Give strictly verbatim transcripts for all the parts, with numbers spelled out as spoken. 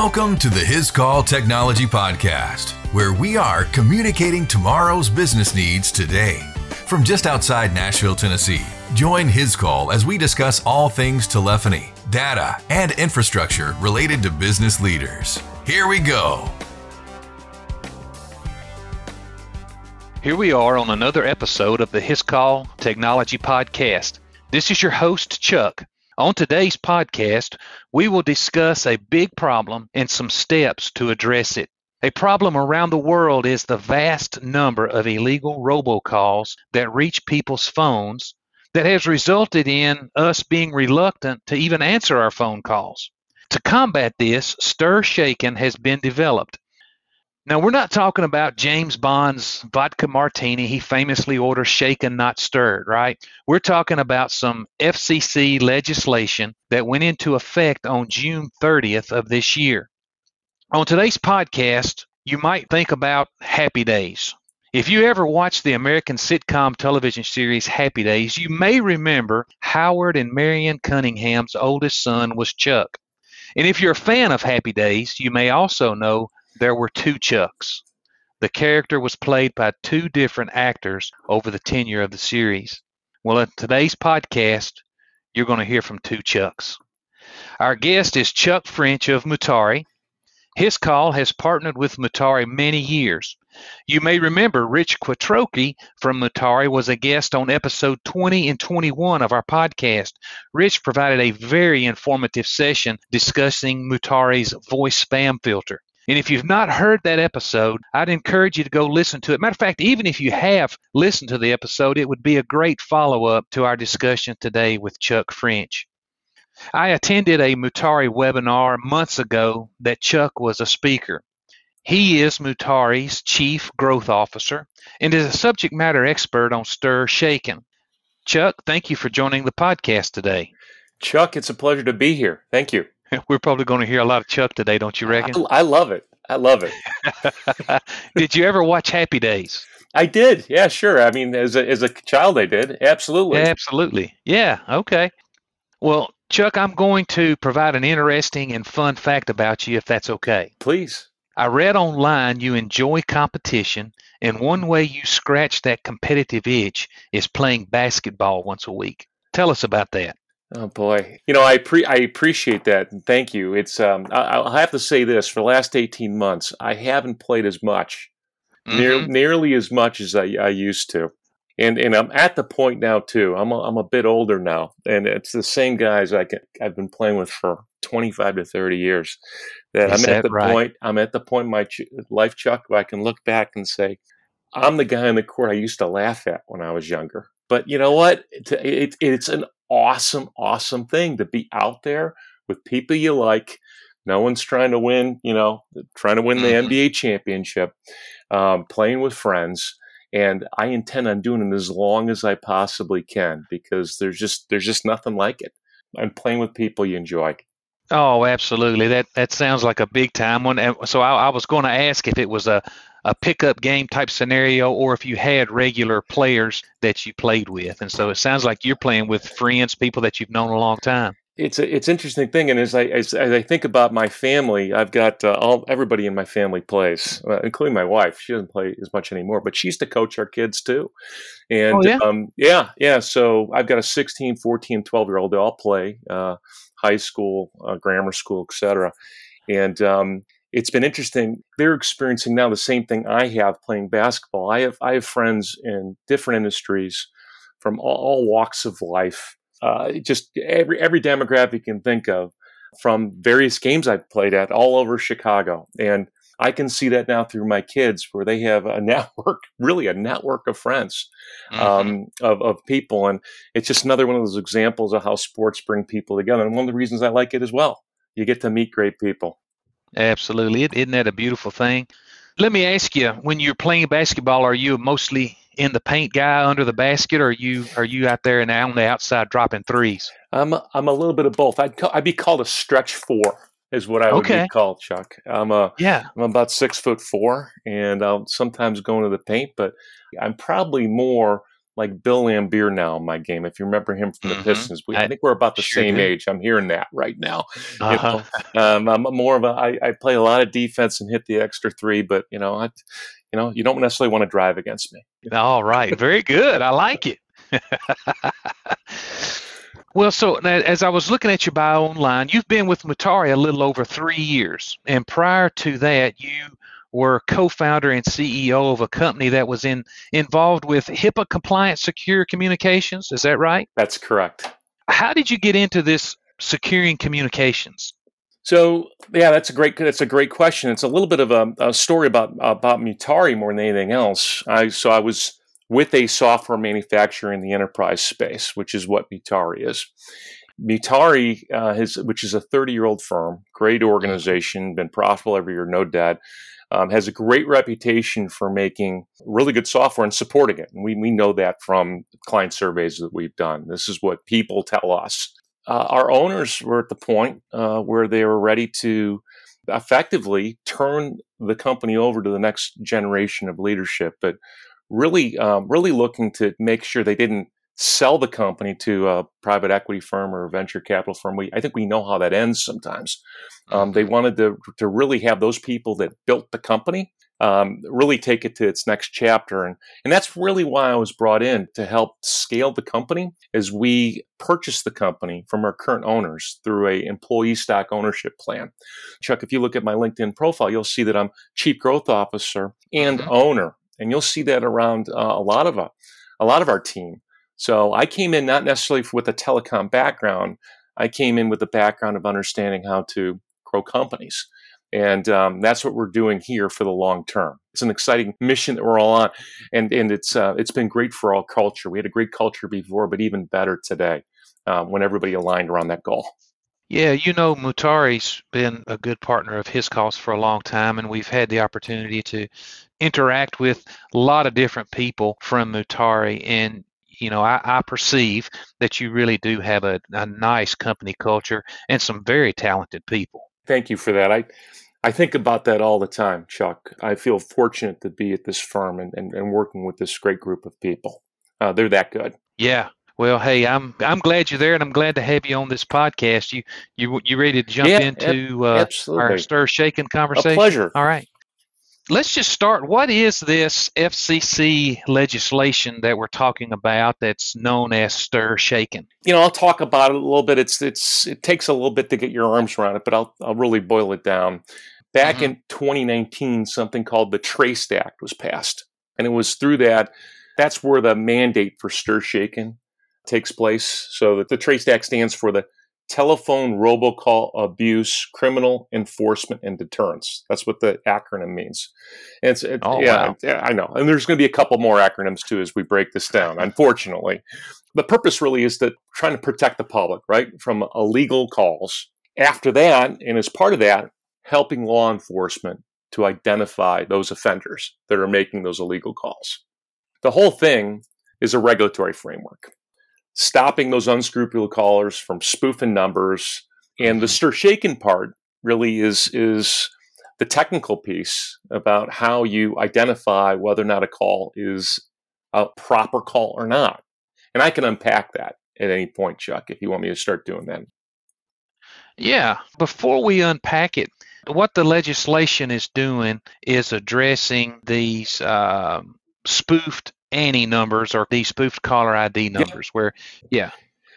Welcome to the HisCall Technology Podcast, where we are communicating tomorrow's business needs today. From just outside Nashville, Tennessee, join HisCall as we discuss all things telephony, data, and infrastructure related to business leaders. Here we go. Here we are on another episode of the HisCall Technology Podcast. This is your host, Chuck. On today's podcast, we will discuss a big problem and some steps to address it. A problem around the world is the vast number of illegal robocalls that reach people's phones that has resulted in us being reluctant to even answer our phone calls. To combat this, STIR/SHAKEN has been developed. Now, we're not talking about James Bond's vodka martini. He famously orders shaken, not stirred, right? We're talking about some F C C legislation that went into effect on June thirtieth of this year. On today's podcast, you might think about Happy Days. If you ever watched the American sitcom television series Happy Days, you may remember Howard and Marion Cunningham's oldest son was Chuck. And if you're a fan of Happy Days, you may also know there were two Chucks. The character was played by two different actors over the tenure of the series. Well, in today's podcast, you're going to hear from two Chucks. Our guest is Chuck French of Mutare. HisCall has partnered with Mutare many years. You may remember Rich Quadrocchi from Mutare was a guest on episode twenty and twenty-one of our podcast. Rich provided a very informative session discussing Mutare's voice spam filter. And if you've not heard that episode, I'd encourage you to go listen to it. Matter of fact, even if you have listened to the episode, it would be a great follow-up to our discussion today with Chuck French. I attended a Mutare webinar months ago that Chuck was a speaker. He is Mutare's Chief Growth Officer and is a subject matter expert on STIR/SHAKEN. Chuck, thank you for joining the podcast today. Chuck, it's a pleasure to be here. Thank you. We're probably going to hear a lot of Chuck today, don't you reckon? I, I love it. I love it. Did you ever watch Happy Days? I did. Yeah, sure. I mean, as a, as a child, I did. Absolutely. Absolutely. Yeah. Okay. Well, Chuck, I'm going to provide an interesting and fun fact about you, if that's okay. Please. I read online you enjoy competition, and one way you scratch that competitive itch is playing basketball once a week. Tell us about that. Oh boy! You know, I pre- I appreciate that, and thank you. It's um, I- I'll have to say this: for the last eighteen months, I haven't played as much, mm-hmm. near- nearly as much as I-, I used to, and and I'm at the point now too. I'm a- I'm a bit older now, and it's the same guys I can- I've been playing with for twenty-five to thirty years. That Is I'm that at the right? point. I'm at the point in my ch- life, Chuck, where I can look back and say, I'm the guy on the court I used to laugh at when I was younger. But you know what? It, it, it's an awesome, awesome thing to be out there with people you like. No one's trying to win, you know, trying to win the mm-hmm. N B A championship, um, playing with friends. And I intend on doing it as long as I possibly can because there's just there's just nothing like it. And playing with people you enjoy. Oh, absolutely. That that sounds like a big time one. And so I, I was going to ask if it was a, a pickup game type scenario or if you had regular players that you played with. And so it sounds like you're playing with friends, people that you've known a long time. It's a, it's an interesting thing. And as I as, as I think about my family, I've got uh, all everybody in my family plays, uh, including my wife. She doesn't play as much anymore, but she used to coach our kids too. And oh, yeah? Um, yeah, yeah. So I've got a sixteen, fourteen, twelve year old. They all play. Uh, high school, uh, grammar school, et cetera. And um, it's been interesting. They're experiencing now the same thing I have playing basketball. I have I have friends in different industries from all, all walks of life, uh, just every every demographic you can think of from various games I've played at all over Chicago. And I can see that now through my kids where they have a network, really a network of friends, mm-hmm. um, of, of people. And it's just another one of those examples of how sports bring people together. And one of the reasons I like it as well. You get to meet great people. Absolutely. Isn't that a beautiful thing? Let me ask you, when you're playing basketball, are you mostly in the paint guy under the basket, or are you, are you out there and on the outside dropping threes? I'm a, I'm a little bit of both. I'd, call, I'd be called a stretch four. Is what I would okay. be called, Chuck. I'm a, yeah. I'm about six foot four, and I'll sometimes go into the paint, but I'm probably more like Bill Lambier now in my game. If you remember him from the mm-hmm. Pistons, we, I, I think we're about the sure same do. age. I'm hearing that right now. Uh-huh. You know, um, I'm more of a, I, I play a lot of defense and hit the extra three, but you know, I, you know, you don't necessarily want to drive against me. All right. Very good. I like it. Well, so as I was looking at your bio online, you've been with Mutare a little over three years. And prior to that, you were co-founder and C E O of a company that was in, involved with HIPAA compliant secure communications. Is that right? That's correct. How did you get into this securing communications? So yeah, that's a great that's a great question. It's a little bit of a, a story about about Mutare more than anything else. I, so I was with a software manufacturer in the enterprise space, which is what Mutare is. Mutare, uh, has, which is a thirty-year-old firm, great organization, been profitable every year, no debt. Um, has a great reputation for making really good software and supporting it. And we we know that from client surveys that we've done. This is what people tell us. Uh, our owners were at the point uh, where they were ready to effectively turn the company over to the next generation of leadership, but really, um, really looking to make sure they didn't sell the company to a private equity firm or a venture capital firm. We, I think we know how that ends sometimes. Um, they wanted to to really have those people that built the company um, really take it to its next chapter. And, and that's really why I was brought in to help scale the company as we purchased the company from our current owners through a employee stock ownership plan. Chuck, if you look at my LinkedIn profile, you'll see that I'm Chief Growth Officer and mm-hmm. owner. And you'll see that around uh, a lot of a, a lot of our team. So I came in not necessarily with a telecom background. I came in with a background of understanding how to grow companies. And um, that's what we're doing here for the long term. It's an exciting mission that we're all on. And and it's uh, it's been great for our culture. We had a great culture before, but even better today uh, when everybody aligned around that goal. Yeah, you know, Mutare's been a good partner of HisCall for a long time, and we've had the opportunity to interact with a lot of different people from Mutare. And you know, I, I perceive that you really do have a, a nice company culture and some very talented people. Thank you for that. I I think about that all the time, Chuck. I feel fortunate to be at this firm and, and, and working with this great group of people. Uh, they're that good. Yeah. Well, hey, I'm I'm glad you're there, and I'm glad to have you on this podcast. You you you ready to jump yeah, into ab- uh, our STIR/SHAKEN conversation? A pleasure. All right. Let's just start. What is this F C C legislation that we're talking about that's known as STIR/SHAKEN? You know, I'll talk about it a little bit. It's it's it takes a little bit to get your arms around it, but I'll I'll really boil it down. Back mm-hmm. in twenty nineteen, something called the TRACED Act was passed. And it was through that, that's where the mandate for STIR/SHAKEN takes place. So that the TRACED Act stands for the Telephone Robocall Abuse, Criminal Enforcement, and Deterrence. That's what the acronym means. And it's, it, oh, yeah, wow. yeah, I know. And there's going to be a couple more acronyms too as we break this down, unfortunately. The purpose really is that trying to protect the public, right, from illegal calls. After that, and as part of that, helping law enforcement to identify those offenders that are making those illegal calls. The whole thing is a regulatory framework, stopping those unscrupulous callers from spoofing numbers. And the STIR/SHAKEN part really is is the technical piece about how you identify whether or not a call is a proper call or not. And I can unpack that at any point, Chuck, if you want me to start doing that. Yeah. Before we unpack it, what the legislation is doing is addressing these uh, spoofed A N I numbers or these spoofed caller I D numbers, yeah. where, yeah.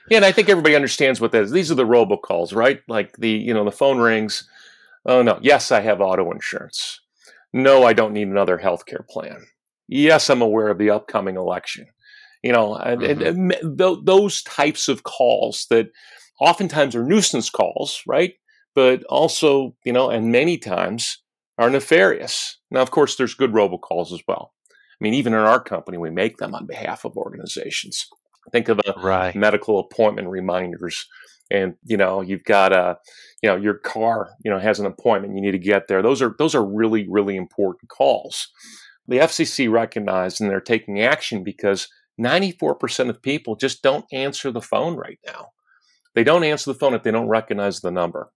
Yeah, and I think everybody understands what that is. These are the robocalls, right? Like the, you know, the phone rings. Oh, no. Yes, I have auto insurance. No, I don't need another healthcare plan. Yes, I'm aware of the upcoming election. You know, mm-hmm. and, and, and th- those types of calls that oftentimes are nuisance calls, right? But also, you know, and many times are nefarious. Now, of course, there's good robocalls as well. I mean, even in our company, we make them on behalf of organizations. Think of a right. medical appointment reminders, and you know, you've got a, you know, your car, you know, has an appointment you need to get there. Those are those are really really important calls. The F C C recognized, and they're taking action because ninety-four percent of people just don't answer the phone right now. They don't answer the phone if they don't recognize the number.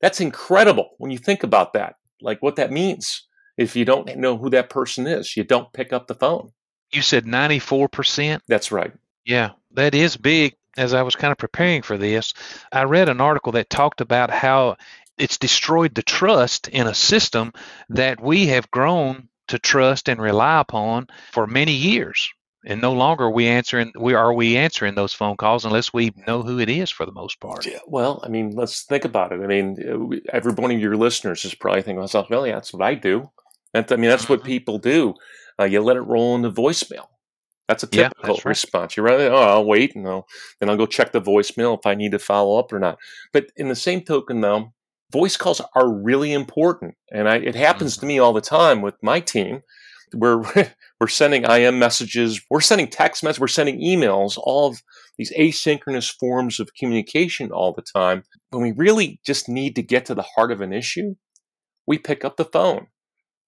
That's incredible when you think about that, like what that means. If you don't know who that person is, you don't pick up the phone. You said ninety-four percent? That's right. Yeah, that is big. As I was kind of preparing for this, I read an article that talked about how it's destroyed the trust in a system that we have grown to trust and rely upon for many years. And no longer are we answering, we are we answering those phone calls unless we know who it is for the most part. Yeah, well, I mean, let's think about it. I mean, every one of your listeners is probably thinking to myself, well, yeah, that's what I do. That's, I mean, that's what people do. Uh, you let it roll into voicemail. That's a typical yeah, that's right. response. You're right. Oh, I'll wait and I'll, and I'll go check the voicemail if I need to follow up or not. But in the same token, though, voice calls are really important. And I, it happens mm-hmm. to me all the time with my team. We're we're sending I M messages, we're sending text messages, we're sending emails, all of these asynchronous forms of communication all the time. When we really just need to get to the heart of an issue, we pick up the phone,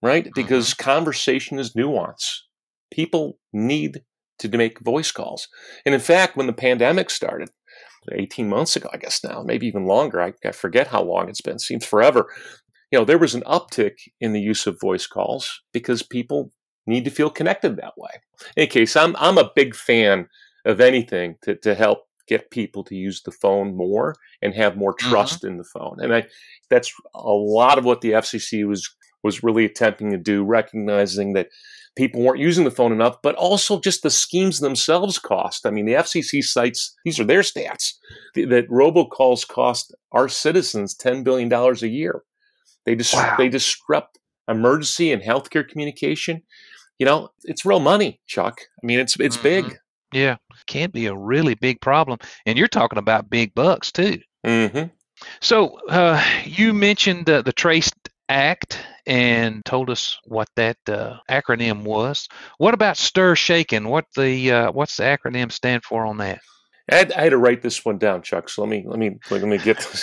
right? Mm-hmm. Because conversation is nuance. People need to make voice calls. And in fact, when the pandemic started, eighteen months ago, I guess now, maybe even longer, I, I forget how long it's been, seems forever. You know, there was an uptick in the use of voice calls because people need to feel connected that way. In any case, I'm I'm a big fan of anything to, to help get people to use the phone more and have more trust mm-hmm. in the phone. And I, that's a lot of what the F C C was was really attempting to do, recognizing that people weren't using the phone enough, but also just the schemes themselves cost. I mean, the F C C cites, these are their stats, that robocalls cost our citizens ten billion dollars a year. They dis- wow. they disrupt emergency and healthcare communication. You know, it's real money, Chuck. I mean, it's it's mm-hmm. big. Yeah, can be a really big problem. And you're talking about big bucks too. Mm-hmm. So uh, you mentioned uh, the TRACED Act and told us what that uh, acronym was. What about STIR/SHAKEN? What the uh, what's the acronym stand for on that? I had, I had to write this one down, Chuck. So let me let me let me get this.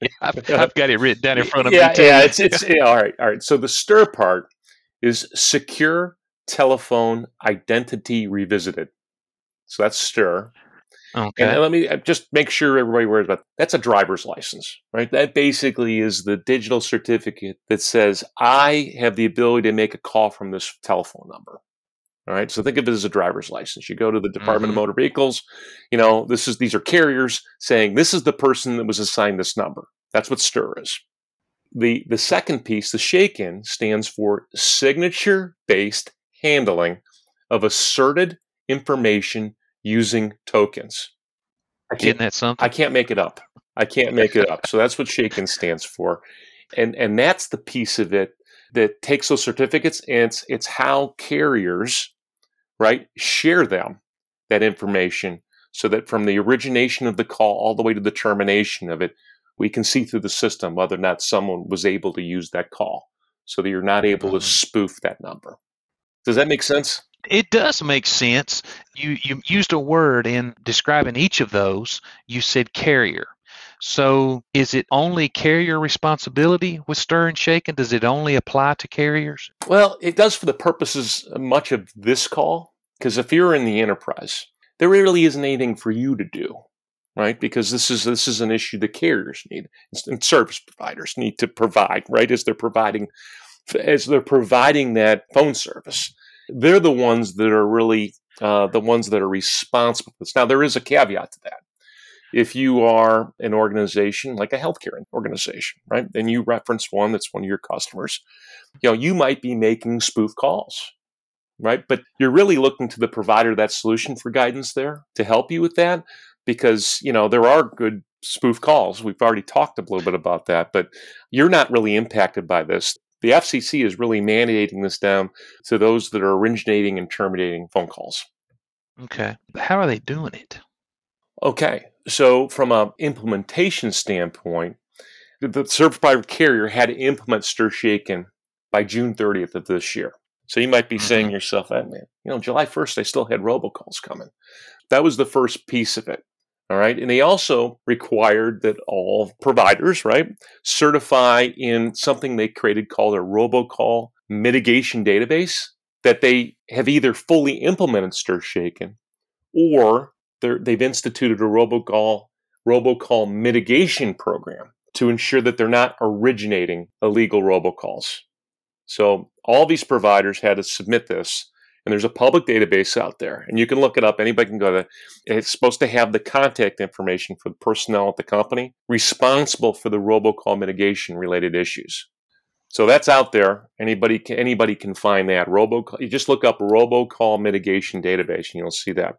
yeah, I've, I've got it written down in front of yeah, me. Too. Yeah, it's it's yeah, all right, all right. So the STIR part is Secure Telephone Identity Revisited. So that's STIR. Okay. And let me just make sure everybody worries about that. That's a driver's license, right? That basically is the digital certificate that says I have the ability to make a call from this telephone number. All right. So think of it as a driver's license. You go to the Department mm-hmm. of Motor Vehicles, you know, this is, these are carriers saying this is the person that was assigned this number. That's what STIR is. The, the second piece, the SHAKEN, stands for Signature Based Handling of Asserted Information Using Tokens. Isn't that something? I can't make it up. I can't make it up. So that's what SHAKEN stands for. And, and that's the piece of it that takes those certificates, and it's, it's how carriers, right, share them, that information, so that from the origination of the call all the way to the termination of it, we can see through the system whether or not someone was able to use that call, so that you're not able to spoof that number. Does that make sense? It does make sense. You, you used a word in describing each of those. You said carrier. So is it only carrier responsibility with STIR and SHAKEN? Does it only apply to carriers? Well, it does for the purposes of much of this call, because if you're in the enterprise, there really isn't anything for you to do, right? Because this is this is an issue the carriers need and service providers need to provide, right? As they're providing, as they're providing that phone service, they're the ones that are really uh, the ones that are responsible for this. Now, there is a caveat to that. If you are an organization like a healthcare organization, right, and you reference one that's one of your customers, you know, you might be making spoof calls, right? But you're really looking to the provider of that solution for guidance there to help you with that, because, you know, there are good spoof calls. We've already talked a little bit about that, but you're not really impacted by this. The F C C is really mandating this down to those that are originating and terminating phone calls. Okay. How are they doing it? Okay. So from an implementation standpoint, the service provider carrier had to implement STIR/SHAKEN by June thirtieth of this year. So you might be mm-hmm. saying to yourself, hey, man, you know, July first, I still had robocalls coming. That was the first piece of it. All right. And they also required that all providers, right, certify in something they created called a robocall mitigation database, that they have either fully implemented STIR/SHAKEN or They're, they've instituted a robocall robocall mitigation program to ensure that they're not originating illegal robocalls. So all these providers had to submit this, And there's a public database out there, and you can look it up. Anybody can go to it. It's supposed to have the contact information for the personnel at the company responsible for the robocall mitigation related issues. So that's out there. Anybody can, anybody can find that. Robocall. You just look up robocall mitigation database, and you'll see that.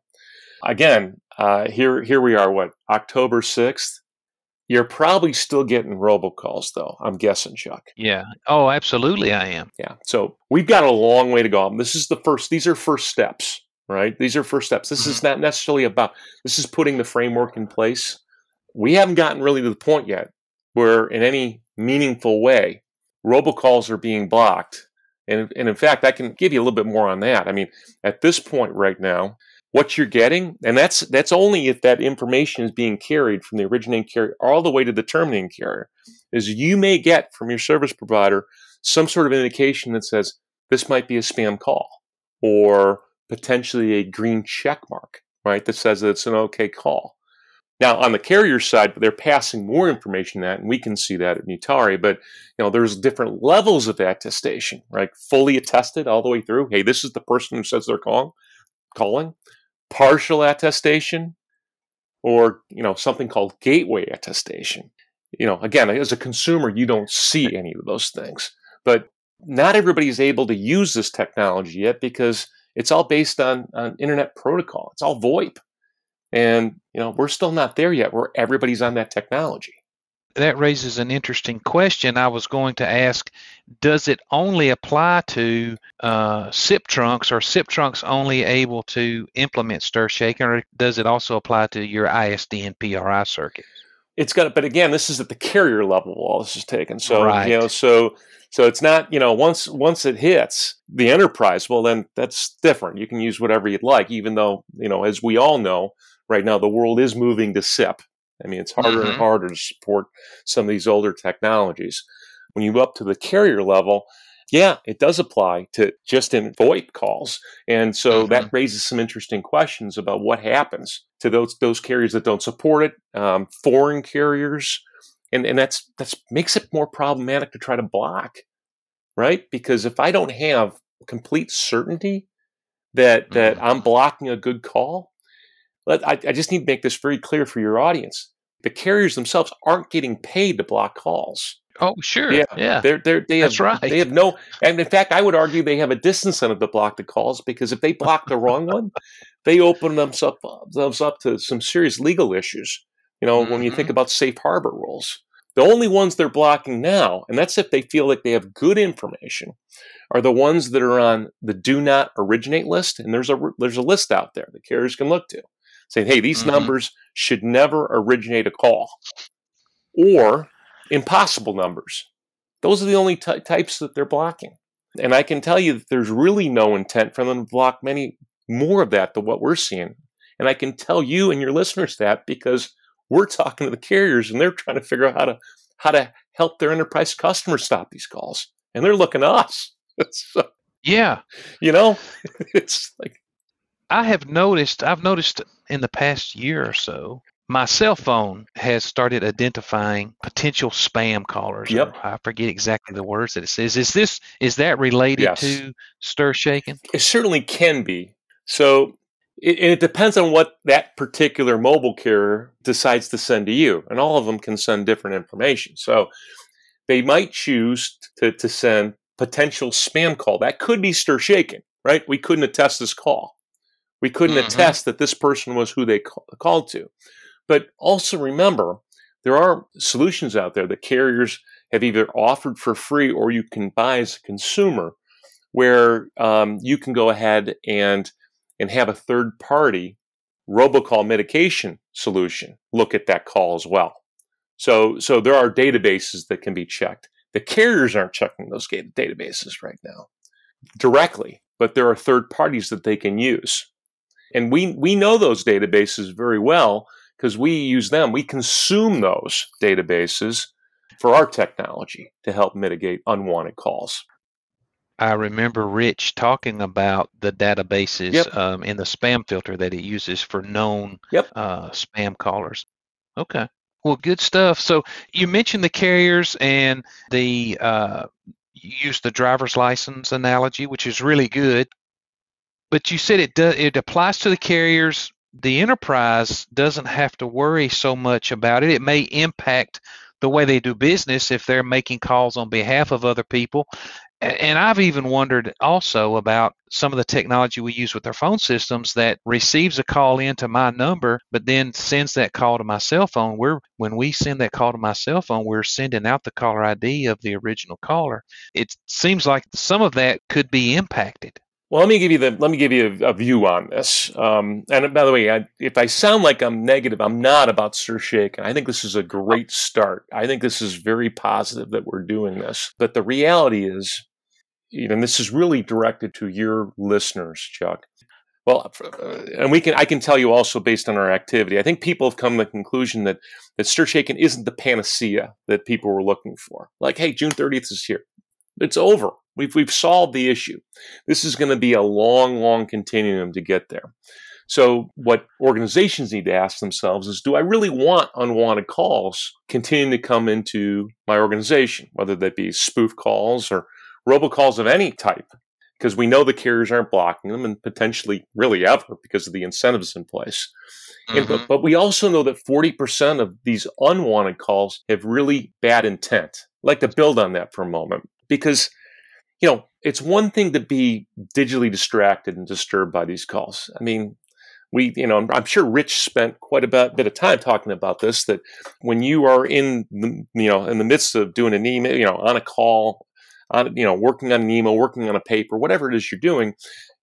Again, uh, here here we are. What, October sixth? You're probably still getting robocalls, though, I'm guessing, Chuck. Yeah. Oh, absolutely, I am. Yeah. So we've got a long way to go. This is the first. These are first steps, right? These are first steps. This mm-hmm. is not necessarily about. This is putting the framework in place. We haven't gotten really to the point yet where, in any meaningful way, robocalls are being blocked. And and in fact, I can give you a little bit more on that. I mean, at this point right now, what you're getting, and that's that's only if that information is being carried from the originating carrier all the way to the terminating carrier, is you may get from your service provider some sort of indication that says this might be a spam call or potentially a green check mark, right, that says that it's an okay call. Now, on the carrier side, they're passing more information than that, and we can see that at Mutare, but you know, there's different levels of attestation, right? Fully attested all the way through. Hey, this is the person who says they're calling, calling. Partial attestation, or you know, something called gateway attestation. You know, again, as a consumer, you don't see any of those things. But not everybody's able to use this technology yet because it's all based on, on internet protocol. It's all VoIP. And, you know, we're still not there yet where everybody's on that technology. That raises an interesting question. I was going to ask, does it only apply to uh, S I P trunks, or S I P trunks only able to implement STIR/SHAKEN, or does it also apply to your I S D N P R I circuits? It's got, but again, this is at the carrier level. All this is taken, so right. you know, so so it's not, you know, once once it hits the enterprise, well, then that's different. You can use whatever you'd like, even though, you know, as we all know, right now the world is moving to S I P. I mean, it's harder mm-hmm. and harder to support some of these older technologies. When you go up to the carrier level, yeah, it does apply to just in VoIP calls. And so mm-hmm. that raises some interesting questions about what happens to those those carriers that don't support it, um, foreign carriers. And, and that's that's makes it more problematic to try to block, right? Because if I don't have complete certainty that, mm-hmm. that I'm blocking a good call, Let, I, I just need to make this very clear for your audience. The carriers themselves aren't getting paid to block calls. Oh, sure. Yeah. yeah. They're, they're, they have, That's right. They have no, and in fact, I would argue they have a disincentive to block the calls, because if they block the wrong one, they open themselves up, themselves up to some serious legal issues. You know, mm-hmm. when you think about safe harbor rules, the only ones they're blocking now, and that's if they feel like they have good information, are the ones that are on the do not originate list. And there's a, there's a list out there that carriers can look to, saying, hey, these mm-hmm. numbers should never originate a call, or impossible numbers. Those are the only t- types that they're blocking. And I can tell you that there's really no intent for them to block many more of that than what we're seeing. And I can tell you and your listeners that, because we're talking to the carriers and they're trying to figure out how to how to help their enterprise customers stop these calls. And they're looking to us. So, yeah. You know, it's like, I have noticed, I've noticed in the past year or so, my cell phone has started identifying potential spam callers. Yep. I forget exactly the words that it says. Is this, is that related yes. to STIR/SHAKEN? It certainly can be. So it, and it depends on what that particular mobile carrier decides to send to you. And all of them can send different information. So they might choose to, to send potential spam call. That could be STIR/SHAKEN, right? We couldn't attest this call. We couldn't mm-hmm. attest that this person was who they call, called to. But also remember, there are solutions out there that carriers have either offered for free, or you can buy as a consumer, where um, you can go ahead and and have a third-party robocall mitigation solution look at that call as well. So, so there are databases that can be checked. The carriers aren't checking those databases right now directly, but there are third parties that they can use. And we we know those databases very well because we use them. We consume those databases for our technology to help mitigate unwanted calls. I remember Rich talking about the databases yep. um, in the spam filter that he uses for known yep. uh, spam callers. Okay. Well, good stuff. So you mentioned the carriers and the uh, you used the driver's license analogy, which is really good. But you said it does, it applies to the carriers. The enterprise doesn't have to worry so much about it. It may impact the way they do business if they're making calls on behalf of other people. And I've even wondered also about some of the technology we use with our phone systems that receives a call into my number, but then sends that call to my cell phone. We're, when we send that call to my cell phone, we're sending out the caller I D of the original caller. It seems like some of that could be impacted. Well, let me give you the let me give you a, a view on this. Um, and by the way, I, if I sound like I'm negative, I'm not about STIR/SHAKEN. I think this is a great start. I think this is very positive that we're doing this. But the reality is, and this is really directed to your listeners, Chuck. Well, and we can I can tell you also based on our activity, I think people have come to the conclusion that that STIR/SHAKEN isn't the panacea that people were looking for. Like, hey, June thirtieth is here. It's over. We've we've solved the issue. This is going to be a long, long continuum to get there. So what organizations need to ask themselves is, do I really want unwanted calls continuing to come into my organization, whether that be spoof calls or robocalls of any type? Because we know the carriers aren't blocking them, and potentially really ever, because of the incentives in place. Mm-hmm. And, but, but we also know that forty percent of these unwanted calls have really bad intent. I'd like to build on that for a moment, because you know, it's one thing to be digitally distracted and disturbed by these calls. I mean, we, you know, I'm, I'm sure Rich spent quite a bit of time talking about this, that when you are in, the, you know, in the midst of doing an email, you know, on a call, on, you know, working on an email, working on a paper, whatever it is you're doing,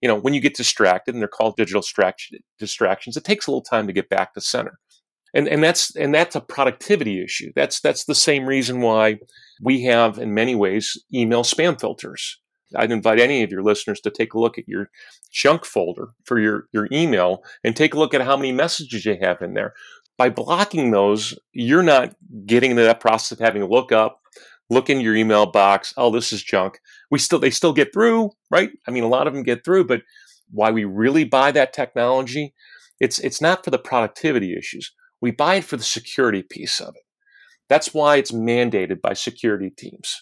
you know, when you get distracted, and they're called digital distraction, distractions, it takes a little time to get back to center. And and that's and that's a productivity issue. That's that's the same reason why we have, in many ways, email spam filters. I'd invite any of your listeners to take a look at your junk folder for your, your email and take a look at how many messages you have in there. By blocking those, you're not getting into that process of having to look up, look in your email box. Oh, this is junk. We still they still get through, right? I mean, a lot of them get through, but why we really buy that technology, it's it's not for the productivity issues. We buy it for the security piece of it. That's why it's mandated by security teams.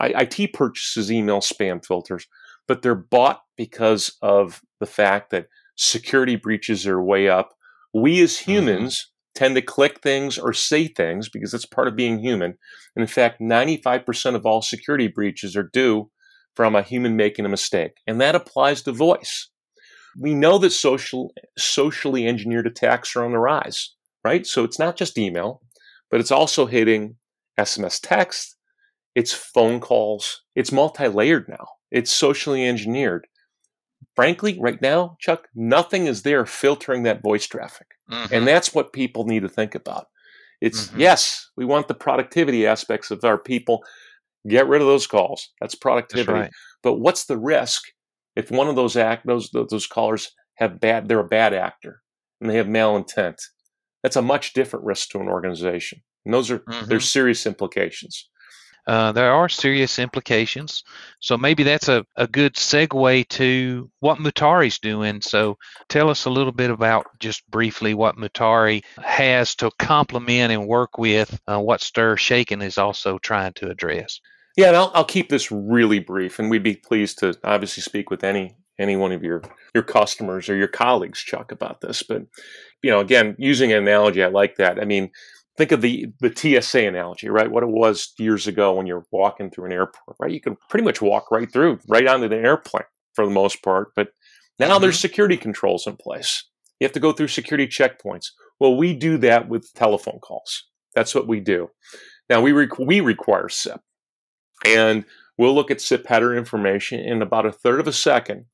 I T purchases email spam filters, but they're bought because of the fact that security breaches are way up. We as humans mm-hmm. tend to click things or say things because that's part of being human. And in fact, ninety-five percent of all security breaches are due from a human making a mistake. And that applies to voice. We know that social, socially engineered attacks are on the rise. Right? So it's not just email, but it's also hitting S M S text, it's phone calls, it's multi-layered now, it's socially engineered. Frankly, right now, Chuck, nothing is there filtering that voice traffic. Mm-hmm. And that's what people need to think about. It's, mm-hmm. yes, we want the productivity aspects of our people. Get rid of those calls. That's productivity. That's right. But what's the risk if one of those act those those callers have bad, they're a bad actor and they have malintent? That's a much different risk to an organization. And those are mm-hmm. there's serious implications. Uh, there are serious implications. So maybe that's a, a good segue to what Mutare's doing. So tell us a little bit about, just briefly, what Mutare has to complement and work with uh, what STIR/SHAKEN is also trying to address. Yeah, and I'll, I'll keep this really brief, and we'd be pleased to obviously speak with any any one of your, your customers or your colleagues, Chuck, about this. But, you know, again, using an analogy, I like that. I mean, think of the, the T S A analogy, right? What it was years ago when you're walking through an airport, right? You could pretty much walk right through, right onto the airplane for the most part. But now mm-hmm. there's security controls in place. You have to go through security checkpoints. Well, we do that with telephone calls. That's what we do. Now, we re- we require S I P. And we'll look at S I P header information in about a third of a second.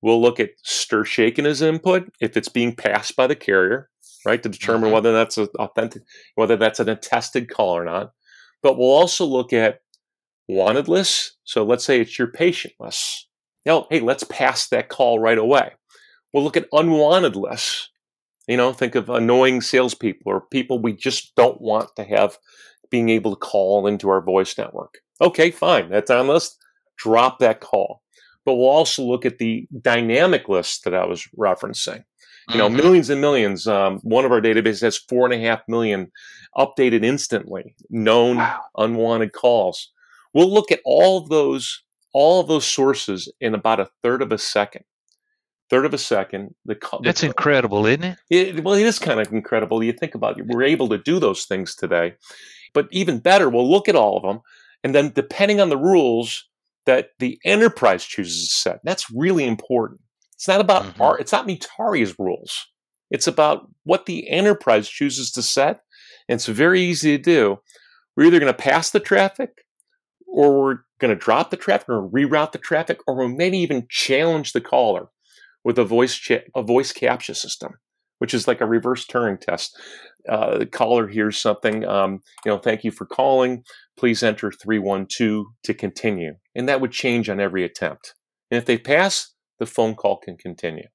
We'll look at STIR/SHAKEN as input if it's being passed by the carrier, right, to determine whether that's an authentic, whether that's an attested call or not. But we'll also look at wanted lists. So let's say it's your patient list. Now, hey, let's pass that call right away. We'll look at unwanted lists. You know, think of annoying salespeople or people we just don't want to have being able to call into our voice network. Okay, fine. That's on list. Drop that call. But we'll also look at the dynamic list that I was referencing. You know, mm-hmm. millions and millions. Um, one of our databases has four and a half million updated instantly, known wow. unwanted calls. We'll look at all of those, all of those sources in about a third of a second. third of a second. The, the, That's incredible, isn't it? it? Well, it is kind of incredible. You think about it. We're able to do those things today. But even better, we'll look at all of them. And then depending on the rules that the enterprise chooses to set, that's really important. It's not about mm-hmm. our, it's not Mutare's rules. It's about what the enterprise chooses to set. And it's very easy to do. We're either going to pass the traffic, or we're going to drop the traffic, or reroute the traffic, or we may even challenge the caller with a voice cha- a voice capture system, which is like a reverse Turing test. Uh, the caller hears something, um, you know, thank you for calling. Please enter three one two to continue. And that would change on every attempt. And if they pass, the phone call can continue.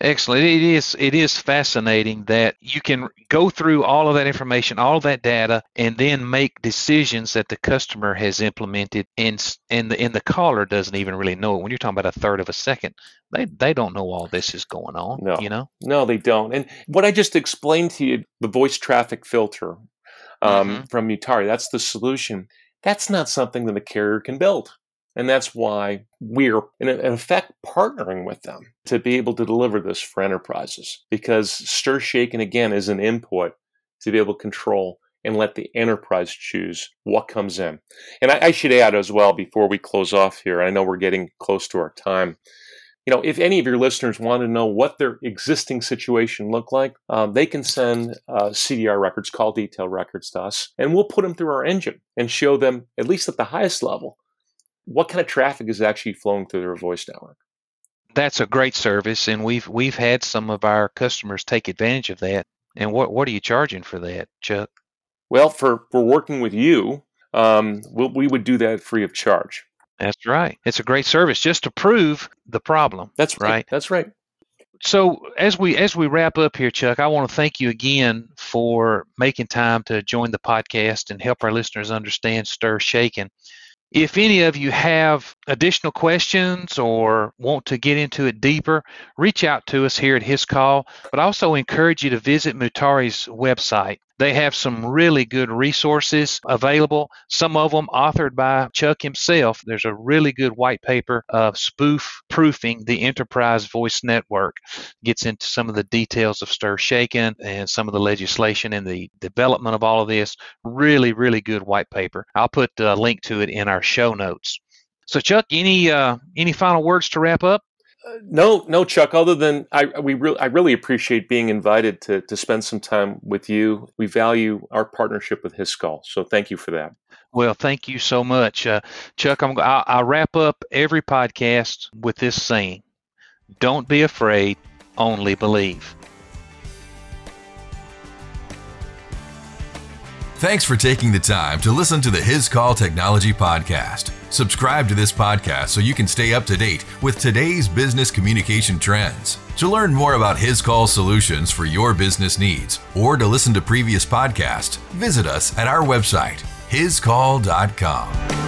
Excellent. It is it is fascinating that you can go through all of that information, all of that data, and then make decisions that the customer has implemented, and and the and the caller doesn't even really know it. When you're talking about a third of a second, they they don't know all this is going on. No, you know? No, they don't. And what I just explained to you, the voice traffic filter um, mm-hmm. from Mutare, that's the solution. That's not something that a carrier can build. And that's why we're, in effect, partnering with them to be able to deliver this for enterprises. Because STIR/SHAKEN, again, is an input to be able to control and let the enterprise choose what comes in. And I, I should add as well, before we close off here, I know we're getting close to our time. You know, if any of your listeners want to know what their existing situation looked like, um, they can send uh, C D R records, call detail records to us, and we'll put them through our engine and show them, at least at the highest level, what kind of traffic is actually flowing through their voice network. That's a great service, and we've we've had some of our customers take advantage of that. And what what are you charging for that, Chuck? Well, for, for working with you, um, we'll, we would do that free of charge. That's right. It's a great service just to prove the problem. That's right. right. That's right. So as we as we wrap up here, Chuck, I want to thank you again for making time to join the podcast and help our listeners understand STIR/SHAKEN. If any of you have additional questions or want to get into it deeper, reach out to us here at HisCall, but I also encourage you to visit Mutare's website. They have some really good resources available, some of them authored by Chuck himself. There's a really good white paper of spoof-proofing the enterprise voice network. Gets into some of the details of STIR/SHAKEN and some of the legislation and the development of all of this. Really, really good white paper. I'll put a link to it in our show notes. So, Chuck, any uh, any final words to wrap up? Uh, no, no, Chuck, other than I we really I really appreciate being invited to to spend some time with you. We value our partnership with HisCall, so thank you for that. Well, thank you so much. Uh, Chuck, I'm, I, I wrap up every podcast with this saying, don't be afraid, only believe. Thanks for taking the time to listen to the HisCall Technology Podcast. Subscribe to this podcast so you can stay up to date with today's business communication trends. To learn more about HisCall solutions for your business needs or to listen to previous podcasts, visit us at our website, hiscall dot com.